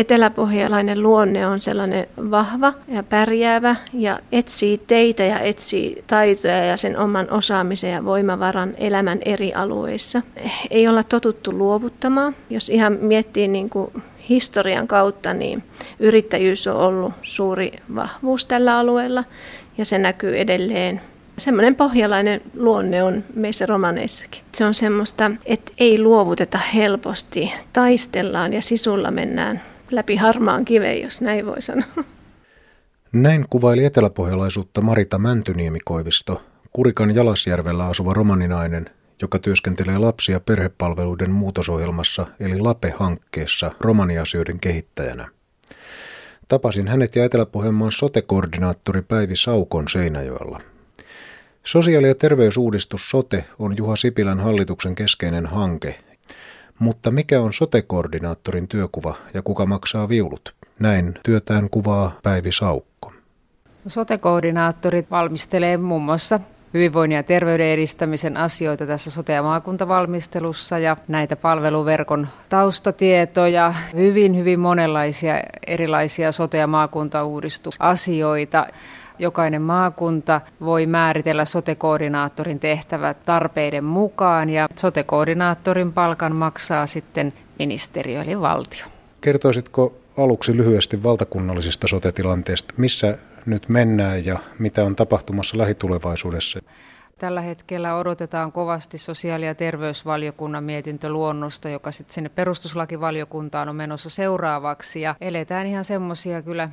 eteläpohjalainen luonne on sellainen vahva ja pärjäävä ja etsii teitä ja etsii taitoja ja sen oman osaamisen ja voimavaran elämän eri alueissa. Ei olla totuttu luovuttamaan. Jos ihan miettii niin kuin historian kautta, niin yrittäjyys on ollut suuri vahvuus tällä alueella ja se näkyy edelleen. Semmoinen pohjalainen luonne on meissä romaneissakin. Se on semmoista, että ei luovuteta helposti, taistellaan ja sisulla mennään läpi harmaan kiveen, jos näin voi sanoa. Näin kuvaili eteläpohjalaisuutta Marita Mäntyniemi-Koivisto, Kurikan Jalasjärvellä asuva romaninainen, joka työskentelee lapsi- ja perhepalveluiden muutosohjelmassa eli LAPE-hankkeessa romaniasioiden kehittäjänä. Tapasin hänet ja Etelä-Pohjanmaan SOTE-koordinaattori Päivi Saukon Seinäjoella. Sosiaali- ja terveysuudistus SOTE on Juha Sipilän hallituksen keskeinen hanke, mutta mikä on SOTE-koordinaattorin työkuva ja kuka maksaa viulut? Näin työtään kuvaa Päivi Saukko. SOTE-koordinaattorit valmistelee muun muassa hyvinvoinnin ja terveyden edistämisen asioita tässä sote- ja maakuntavalmistelussa ja näitä palveluverkon taustatietoja, hyvin monenlaisia erilaisia sote- ja maakuntauudistusasioita. Jokainen maakunta voi määritellä sote-koordinaattorin tehtävät tarpeiden mukaan ja sote-koordinaattorin palkan maksaa sitten ministeriö eli valtio. Kertoisitko aluksi lyhyesti valtakunnallisesta sote-tilanteesta, missä nyt mennään ja mitä on tapahtumassa lähitulevaisuudessa? Tällä hetkellä odotetaan kovasti sosiaali- ja terveysvaliokunnan mietintöluonnosta, joka sitten sinne perustuslakivaliokuntaan on menossa seuraavaksi ja eletään ihan semmoisia kyllä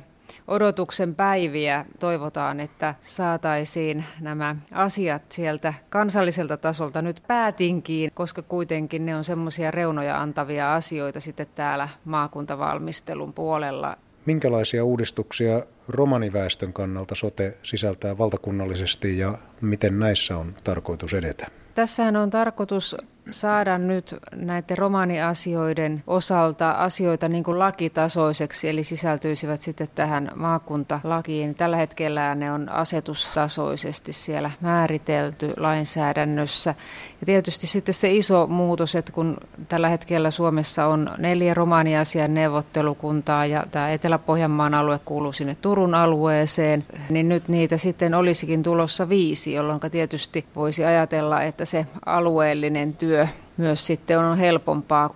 odotuksen päiviä. Toivotaan, että saataisiin nämä asiat sieltä kansalliselta tasolta nyt päätinkiin, koska kuitenkin ne on semmoisia reunoja antavia asioita sitten täällä maakuntavalmistelun puolella. Minkälaisia uudistuksia romaniväestön kannalta sote sisältää valtakunnallisesti ja miten näissä on tarkoitus edetä? Tässähän on tarkoitus saada nyt näiden romaniasioiden osalta asioita niin kuin lakitasoiseksi, eli sisältyisivät sitten tähän maakuntalakiin. Tällä hetkellä ne on asetustasoisesti siellä määritelty lainsäädännössä. Ja tietysti sitten se iso muutos, että kun tällä hetkellä Suomessa on 4 romaniasian neuvottelukuntaa ja tämä Etelä-Pohjanmaan alue kuuluu sinne Turun alueeseen, niin nyt niitä sitten olisikin tulossa 5, jolloin tietysti voisi ajatella, että se alueellinen työ myös sitten on helpompaa,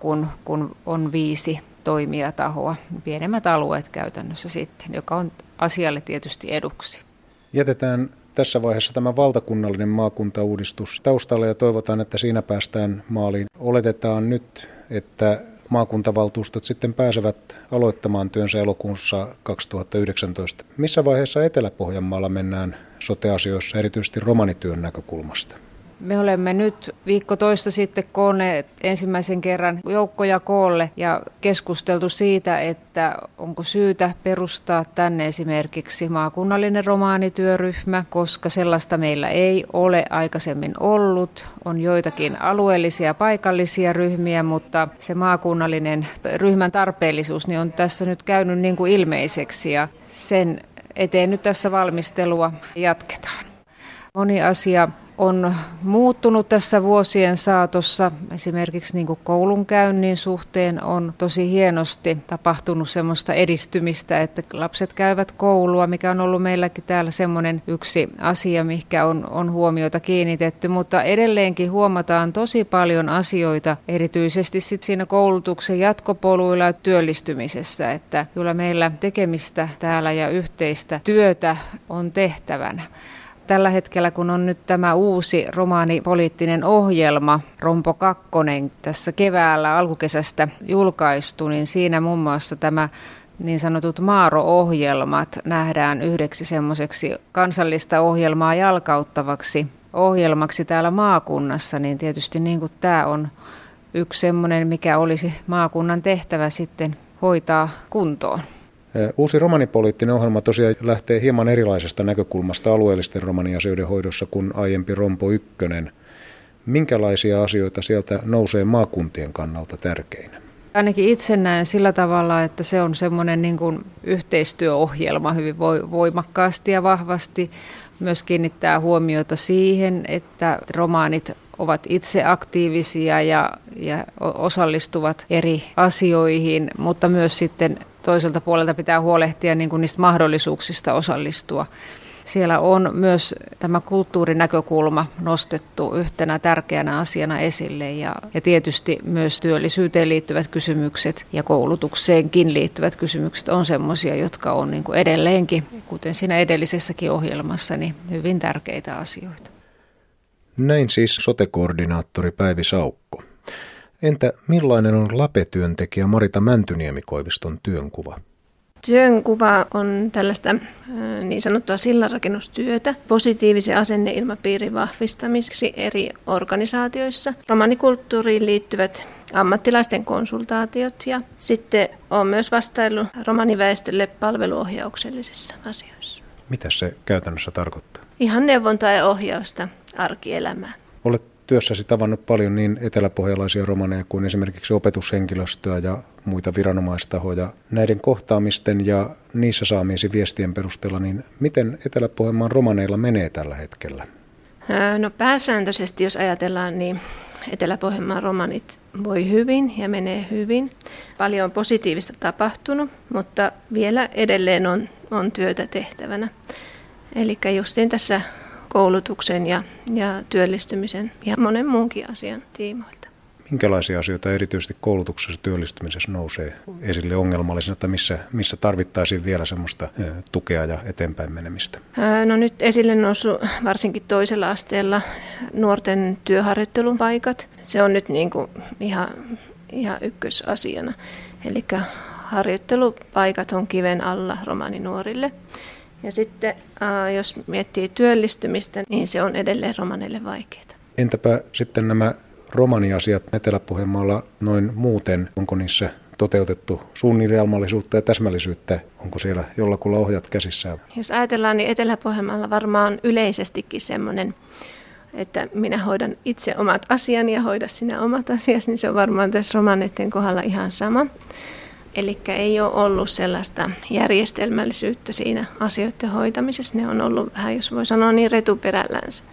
kun on 5 toimijatahoa, pienemmät alueet käytännössä sitten, joka on asialle tietysti eduksi. Jätetään tässä vaiheessa tämä valtakunnallinen maakuntauudistus taustalle ja toivotaan, että siinä päästään maaliin. Oletetaan nyt, että maakuntavaltuustot sitten pääsevät aloittamaan työnsä elokuussa 2019. Missä vaiheessa Etelä-Pohjanmaalla mennään sote-asioissa erityisesti romanityön näkökulmasta? Me olemme nyt viikko toista sitten koonneet ensimmäisen kerran joukkoja koolle ja keskusteltu siitä, että onko syytä perustaa tänne esimerkiksi maakunnallinen romaanityöryhmä, koska sellaista meillä ei ole aikaisemmin ollut. On joitakin alueellisia ja paikallisia ryhmiä, mutta se maakunnallinen ryhmän tarpeellisuus niin on tässä nyt käynyt niin kuin ilmeiseksi ja sen eteen nyt tässä valmistelua jatketaan. Moni asia on muuttunut tässä vuosien saatossa, esimerkiksi niin kuin koulunkäynnin suhteen on tosi hienosti tapahtunut semmoista edistymistä, että lapset käyvät koulua, mikä on ollut meilläkin täällä semmoinen yksi asia, mikä on huomiota kiinnitetty, mutta edelleenkin huomataan tosi paljon asioita, erityisesti sit siinä koulutuksen jatkopoluilla ja työllistymisessä, että kyllä meillä tekemistä täällä ja yhteistä työtä on tehtävänä. Tällä hetkellä, kun on nyt tämä uusi romaanipoliittinen ohjelma, Rompo 2, tässä keväällä alkukesästä julkaistu, niin siinä muun muassa tämä niin sanotut Maaro-ohjelmat nähdään yhdeksi semmoiseksi kansallista ohjelmaa jalkauttavaksi ohjelmaksi täällä maakunnassa, niin tietysti niin kuin tämä on yksi semmoinen, mikä olisi maakunnan tehtävä sitten hoitaa kuntoon. Uusi romanipoliittinen ohjelma tosiaan lähtee hieman erilaisesta näkökulmasta alueellisten romaniasioiden hoidossa kuin aiempi Rompo 1. Minkälaisia asioita sieltä nousee maakuntien kannalta tärkeinä? Ainakin itse näen sillä tavalla, että se on semmoinen niin kuin yhteistyöohjelma hyvin voimakkaasti ja vahvasti. Myös kiinnittää huomiota siihen, että romaanit ovat itse aktiivisia ja osallistuvat eri asioihin, mutta myös sitten toiselta puolelta pitää huolehtia niin kuin niistä mahdollisuuksista osallistua. Siellä on myös tämä kulttuurinäkökulma nostettu yhtenä tärkeänä asiana esille ja tietysti myös työllisyyteen liittyvät kysymykset ja koulutukseenkin liittyvät kysymykset on semmoisia, jotka on niin kuin edelleenkin, kuten siinä edellisessäkin ohjelmassa, niin hyvin tärkeitä asioita. Näin siis sote-koordinaattori Päivi Saukko. Entä millainen on LAPE-työntekijä Marita Mäntyniemi-Koiviston työnkuva? Työnkuva on tällaista niin sanottua sillanrakennustyötä positiivisen asenneilmapiirin vahvistamiseksi eri organisaatioissa. Romanikulttuuriin liittyvät ammattilaisten konsultaatiot ja sitten on myös vastaillut romaniväestölle palveluohjauksellisissa asioissa. Mitä se käytännössä tarkoittaa? Ihan neuvontaa ja ohjausta arkielämään. Olet työssäsi tavannut paljon niin eteläpohjalaisia romaneja kuin esimerkiksi opetushenkilöstöä ja muita viranomaistahoja. Näiden kohtaamisten ja niissä saamiesi viestien perusteella, niin miten Etelä-Pohjanmaan romaneilla menee tällä hetkellä? No pääsääntöisesti, jos ajatellaan, niin Etelä-Pohjanmaan romanit voi hyvin ja menee hyvin. Paljon on positiivista tapahtunut, mutta vielä edelleen on työtä tehtävänä. Eli justiin tässä koulutuksen ja työllistymisen ja monen muunkin asian tiimoilta. Minkälaisia asioita erityisesti koulutuksessa ja työllistymisessä nousee esille ongelmallisena, että missä tarvittaisiin vielä semmoista tukea ja eteenpäin menemistä? No nyt esille noussut varsinkin toisella asteella nuorten työharjoittelupaikat. Se on nyt niin kuin ihan ykkösasiana. Eli harjoittelupaikat on kiven alla romaninuorille. Ja sitten jos miettii työllistymistä, niin se on edelleen romaneille vaikeaa. Entäpä sitten nämä romaniasiat Etelä-Pohjanmaalla noin muuten? Onko niissä toteutettu suunnitelmallisuutta ja täsmällisyyttä? Onko siellä jollakulla ohjat käsissään? Jos ajatellaan, niin Etelä-Pohjanmaalla varmaan yleisestikin semmoinen, että minä hoidan itse omat asiani ja hoida sinä omat asiasi, niin se on varmaan tässä romaneiden kohdalla ihan sama. Eli ei ole ollut sellaista järjestelmällisyyttä siinä asioiden hoitamisessa. Ne on ollut vähän, jos voi sanoa, niin retuperällänsä.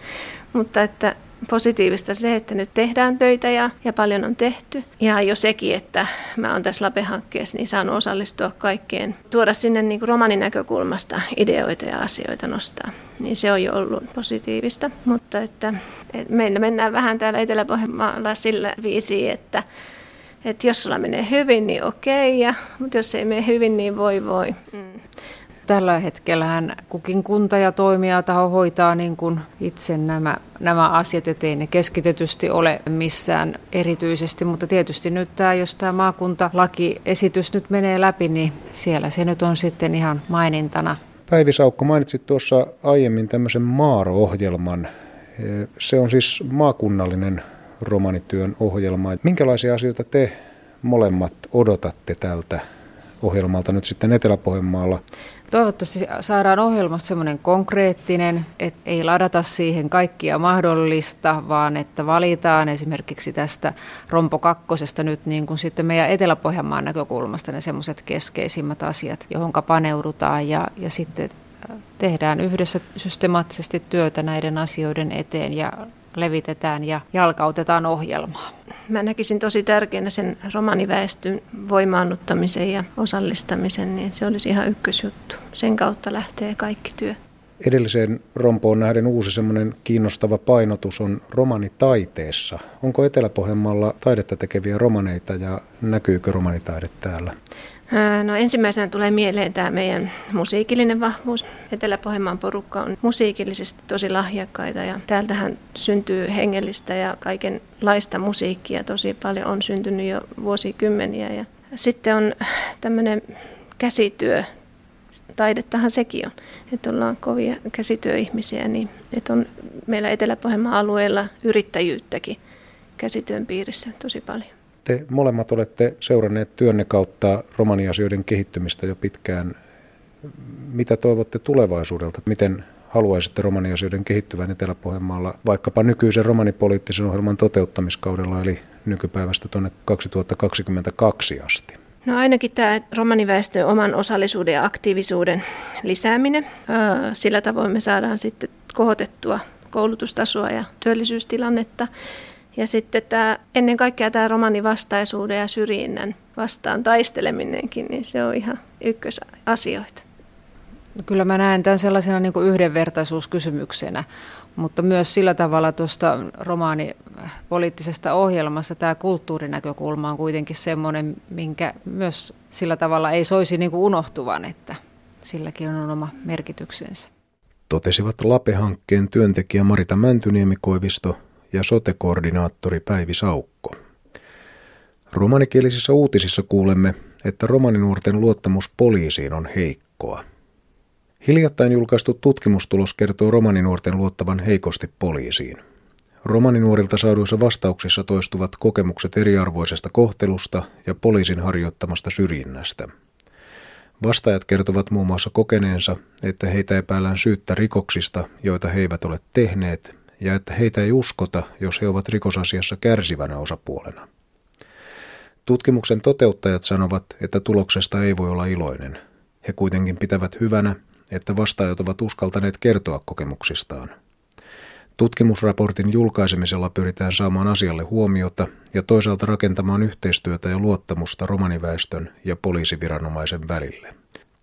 Mutta että positiivista se, että nyt tehdään töitä ja paljon on tehty. Ja jo sekin, että mä oon tässä LAPE-hankkeessa niin saanut osallistua kaikkeen. Tuoda sinne niin kuin romanin näkökulmasta ideoita ja asioita nostaa. Niin se on jo ollut positiivista. Mutta että meillä mennään vähän täällä Etelä-Pohjanmaalla sillä viisiin, että jos sulla menee hyvin, niin okei, mutta jos ei mene hyvin, niin voi. Tällä hetkellähän kukin kunta ja toimijataho hoitaa niin kuin itse nämä asiat, ettei ne keskitetysti ole missään erityisesti, mutta tietysti nyt jos tämä maakuntalakiesitys nyt menee läpi, niin siellä se nyt on sitten ihan mainintana. Päivi Saukko, mainitsit tuossa aiemmin tämmöisen Maaro-ohjelman. Se on siis maakunnallinen romanityön ohjelmaa. Minkälaisia asioita te molemmat odotatte tältä ohjelmalta nyt sitten Etelä-Pohjanmaalla? Toivottavasti saadaan ohjelmassa semmoinen konkreettinen, että ei ladata siihen kaikkia mahdollista, vaan että valitaan esimerkiksi tästä Rompo kakkosesta nyt niin kuin sitten meidän Etelä-Pohjanmaan näkökulmasta ne semmoiset keskeisimmät asiat, johonka paneudutaan ja sitten tehdään yhdessä systemaattisesti työtä näiden asioiden eteen ja levitetään ja jalkautetaan ohjelmaa. Mä näkisin tosi tärkeänä sen romaniväestön voimaannuttamisen ja osallistamisen, niin se olisi ihan ykkösjuttu. Sen kautta lähtee kaikki työ. Edelliseen Rompoon nähden uusi semmoinen kiinnostava painotus on romanitaiteessa. Onko Etelä-Pohjanmaalla taidetta tekeviä romaneita ja näkyykö romanitaide täällä? No ensimmäisenä tulee mieleen tämä meidän musiikillinen vahvuus. Etelä-Pohjanmaan porukka on musiikillisesti tosi lahjakkaita ja täältähän syntyy hengellistä ja kaikenlaista musiikkia. Tosi paljon on syntynyt jo vuosikymmeniä. Ja sitten on tämmöinen käsityö. Taidettahan sekin on, että ollaan kovia käsityöihmisiä, niin että on meillä Etelä-Pohjanmaan alueella yrittäjyyttäkin käsityön piirissä tosi paljon. Te molemmat olette seuranneet työnne kautta romaniasioiden kehittymistä jo pitkään. Mitä toivotte tulevaisuudelta? Miten haluaisitte romaniasioiden kehittyvän Etelä-Pohjanmaalla vaikkapa nykyisen romanipoliittisen ohjelman toteuttamiskaudella, eli nykypäivästä tuonne 2022 asti? No ainakin tämä romaniväestön oman osallisuuden ja aktiivisuuden lisääminen. Sillä tavoin me saadaan sitten kohotettua koulutustasoa ja työllisyystilannetta. Ja sitten ennen kaikkea tämä romanivastaisuuden ja syrjinnän vastaan taisteleminenkin, niin se on ihan ykkösasioita. Kyllä mä näen tämän sellaisena niin kuin yhdenvertaisuuskysymyksenä, mutta myös sillä tavalla tuosta romaanipoliittisesta ohjelmasta tämä kulttuurinäkökulma on kuitenkin semmoinen, minkä myös sillä tavalla ei soisi niin kuin unohtuvan, että silläkin on oma merkityksensä. Totesivat LAPE-hankkeen työntekijä Marita Mäntyniemi-Koivisto ja SOTE-koordinaattori Päivi Saukko. Romanikielisissä uutisissa kuulemme, että romaninuorten luottamus poliisiin on heikkoa. Hiljattain julkaistu tutkimustulos kertoo romaninuorten luottavan heikosti poliisiin. Romaninuorilta saaduissa vastauksissa toistuvat kokemukset eriarvoisesta kohtelusta ja poliisin harjoittamasta syrjinnästä. Vastaajat kertovat muun muassa kokeneensa, että heitä epäillään syyttä rikoksista, joita he eivät ole tehneet, ja että heitä ei uskota, jos he ovat rikosasiassa kärsivänä osapuolena. Tutkimuksen toteuttajat sanovat, että tuloksesta ei voi olla iloinen. He kuitenkin pitävät hyvänä, että vastaajat ovat uskaltaneet kertoa kokemuksistaan. Tutkimusraportin julkaisemisella pyritään saamaan asialle huomiota ja toisaalta rakentamaan yhteistyötä ja luottamusta romaniväestön ja poliisiviranomaisen välille.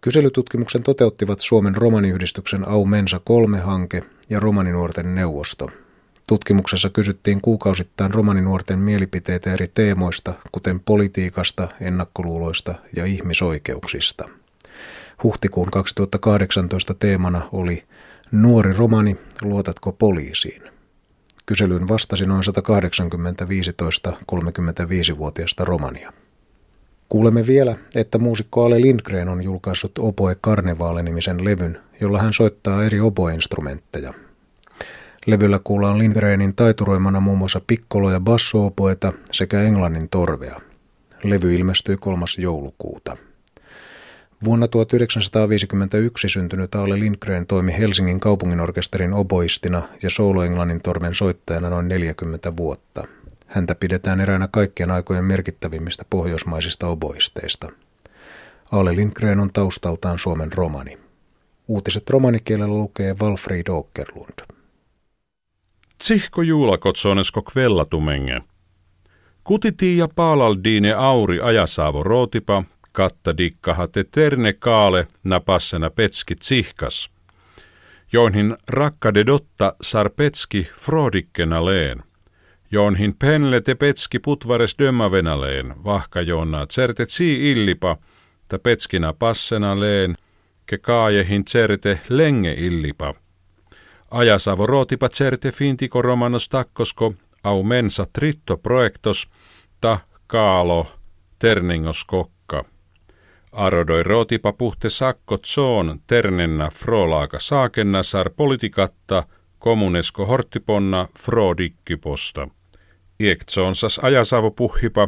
Kyselytutkimuksen toteuttivat Suomen romaniyhdistyksen Au Mensa 3-hanke ja Romaninuorten neuvosto. Tutkimuksessa kysyttiin kuukausittain romaninuorten mielipiteitä eri teemoista, kuten politiikasta, ennakkoluuloista ja ihmisoikeuksista. Huhtikuun 2018 teemana oli "Nuori romani, luotatko poliisiin?". Kyselyyn vastasi noin 180 15-35-vuotiaista romania. Kuulemme vielä, että muusikko Aale Lindgren on julkaissut Oboe Karnevaale-nimisen levyn, jolla hän soittaa eri oboe-instrumentteja. Levyllä kuullaan Lindgrenin taituroimana muun muassa pikkolo- ja basso-oboeta sekä englannin torvea. Levy ilmestyi 3. joulukuuta. Vuonna 1951 syntynyt Aale Lindgren toimi Helsingin kaupunginorkesterin oboistina ja sooloenglannin torven soittajana noin 40 vuotta. Häntä pidetään eräänä kaikkien aikojen merkittävimmistä pohjoismaisista oboisteista. Aale Lindgren on taustaltaan Suomen romani. Uutiset romanikielellä lukee Walfred Ockerlund. Tsihko juulakotsonesko kvellatumenge. Kutiti ja paalaldiine auri ajasaavo rootipa. Katta dikkahat eterne kaale napassena petski tsihkas, joihin rakkade dotta sarpetski frodikkenaleen, joihin penle te petski putvares dömmavenaleen, vahkajoona tserte tsii illipa, ta petskina passenaleen, ke kaajehin tserte lenge illipa. Ajasavo rootipa tserte fintiko romanos takkosko, au mensa tritto projektos, ta kaalo terningos kokka. Arodoi rootipa puhte sakko zoon ternenna frolaaka saakenna sar politikatta kommunesko horttiponna frodikkiposta. Iektsonsas ajasavo puhipa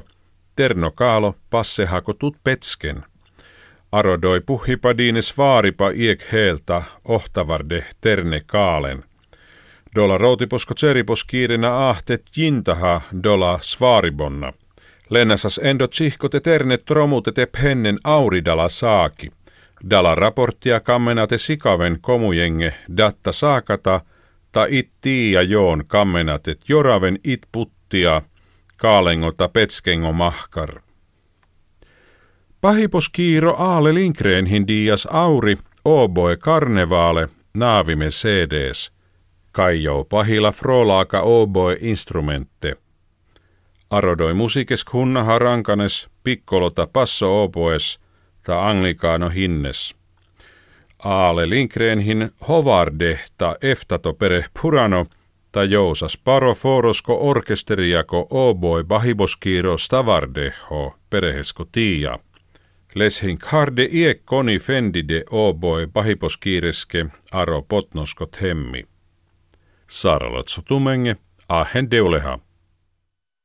terno kaalo passehako tut petsken. Arodoi puhipa diines vaaripa iek heelta ohtavarde terne kaalen. Dola rootiposko tseripos kiirinä ahtet jintaha dola svaribonna. Lennäsas endo tsihko te terne tromute te pennen auridala saaki. Dala raporttia kammenate sikaven komujenge datta saakata, ta it tiia joon kammenatet joraven it puttia, kaalengota petskengo mahkar. Pahipos kiiro Aale Lindgrenhin dias auri, oboe karnevaale, naavime cds. Kaijou pahila frolaaka oboe instrumentte. Arodoi musiikes kunna harankanes, pikkolota passo oboes, ta anglikaano hinnes. Aale Lindgrenhin hovarde ta eftato pere purano, ta jousas paro forosko orkesteriako oboi bahiboskiiro stavardeho perehesko tiia. Leshin karde iek koni fendide oboi bahiboskiireske aro potnoskot hemmi. Saaralatso tumenge, ahen deuleha.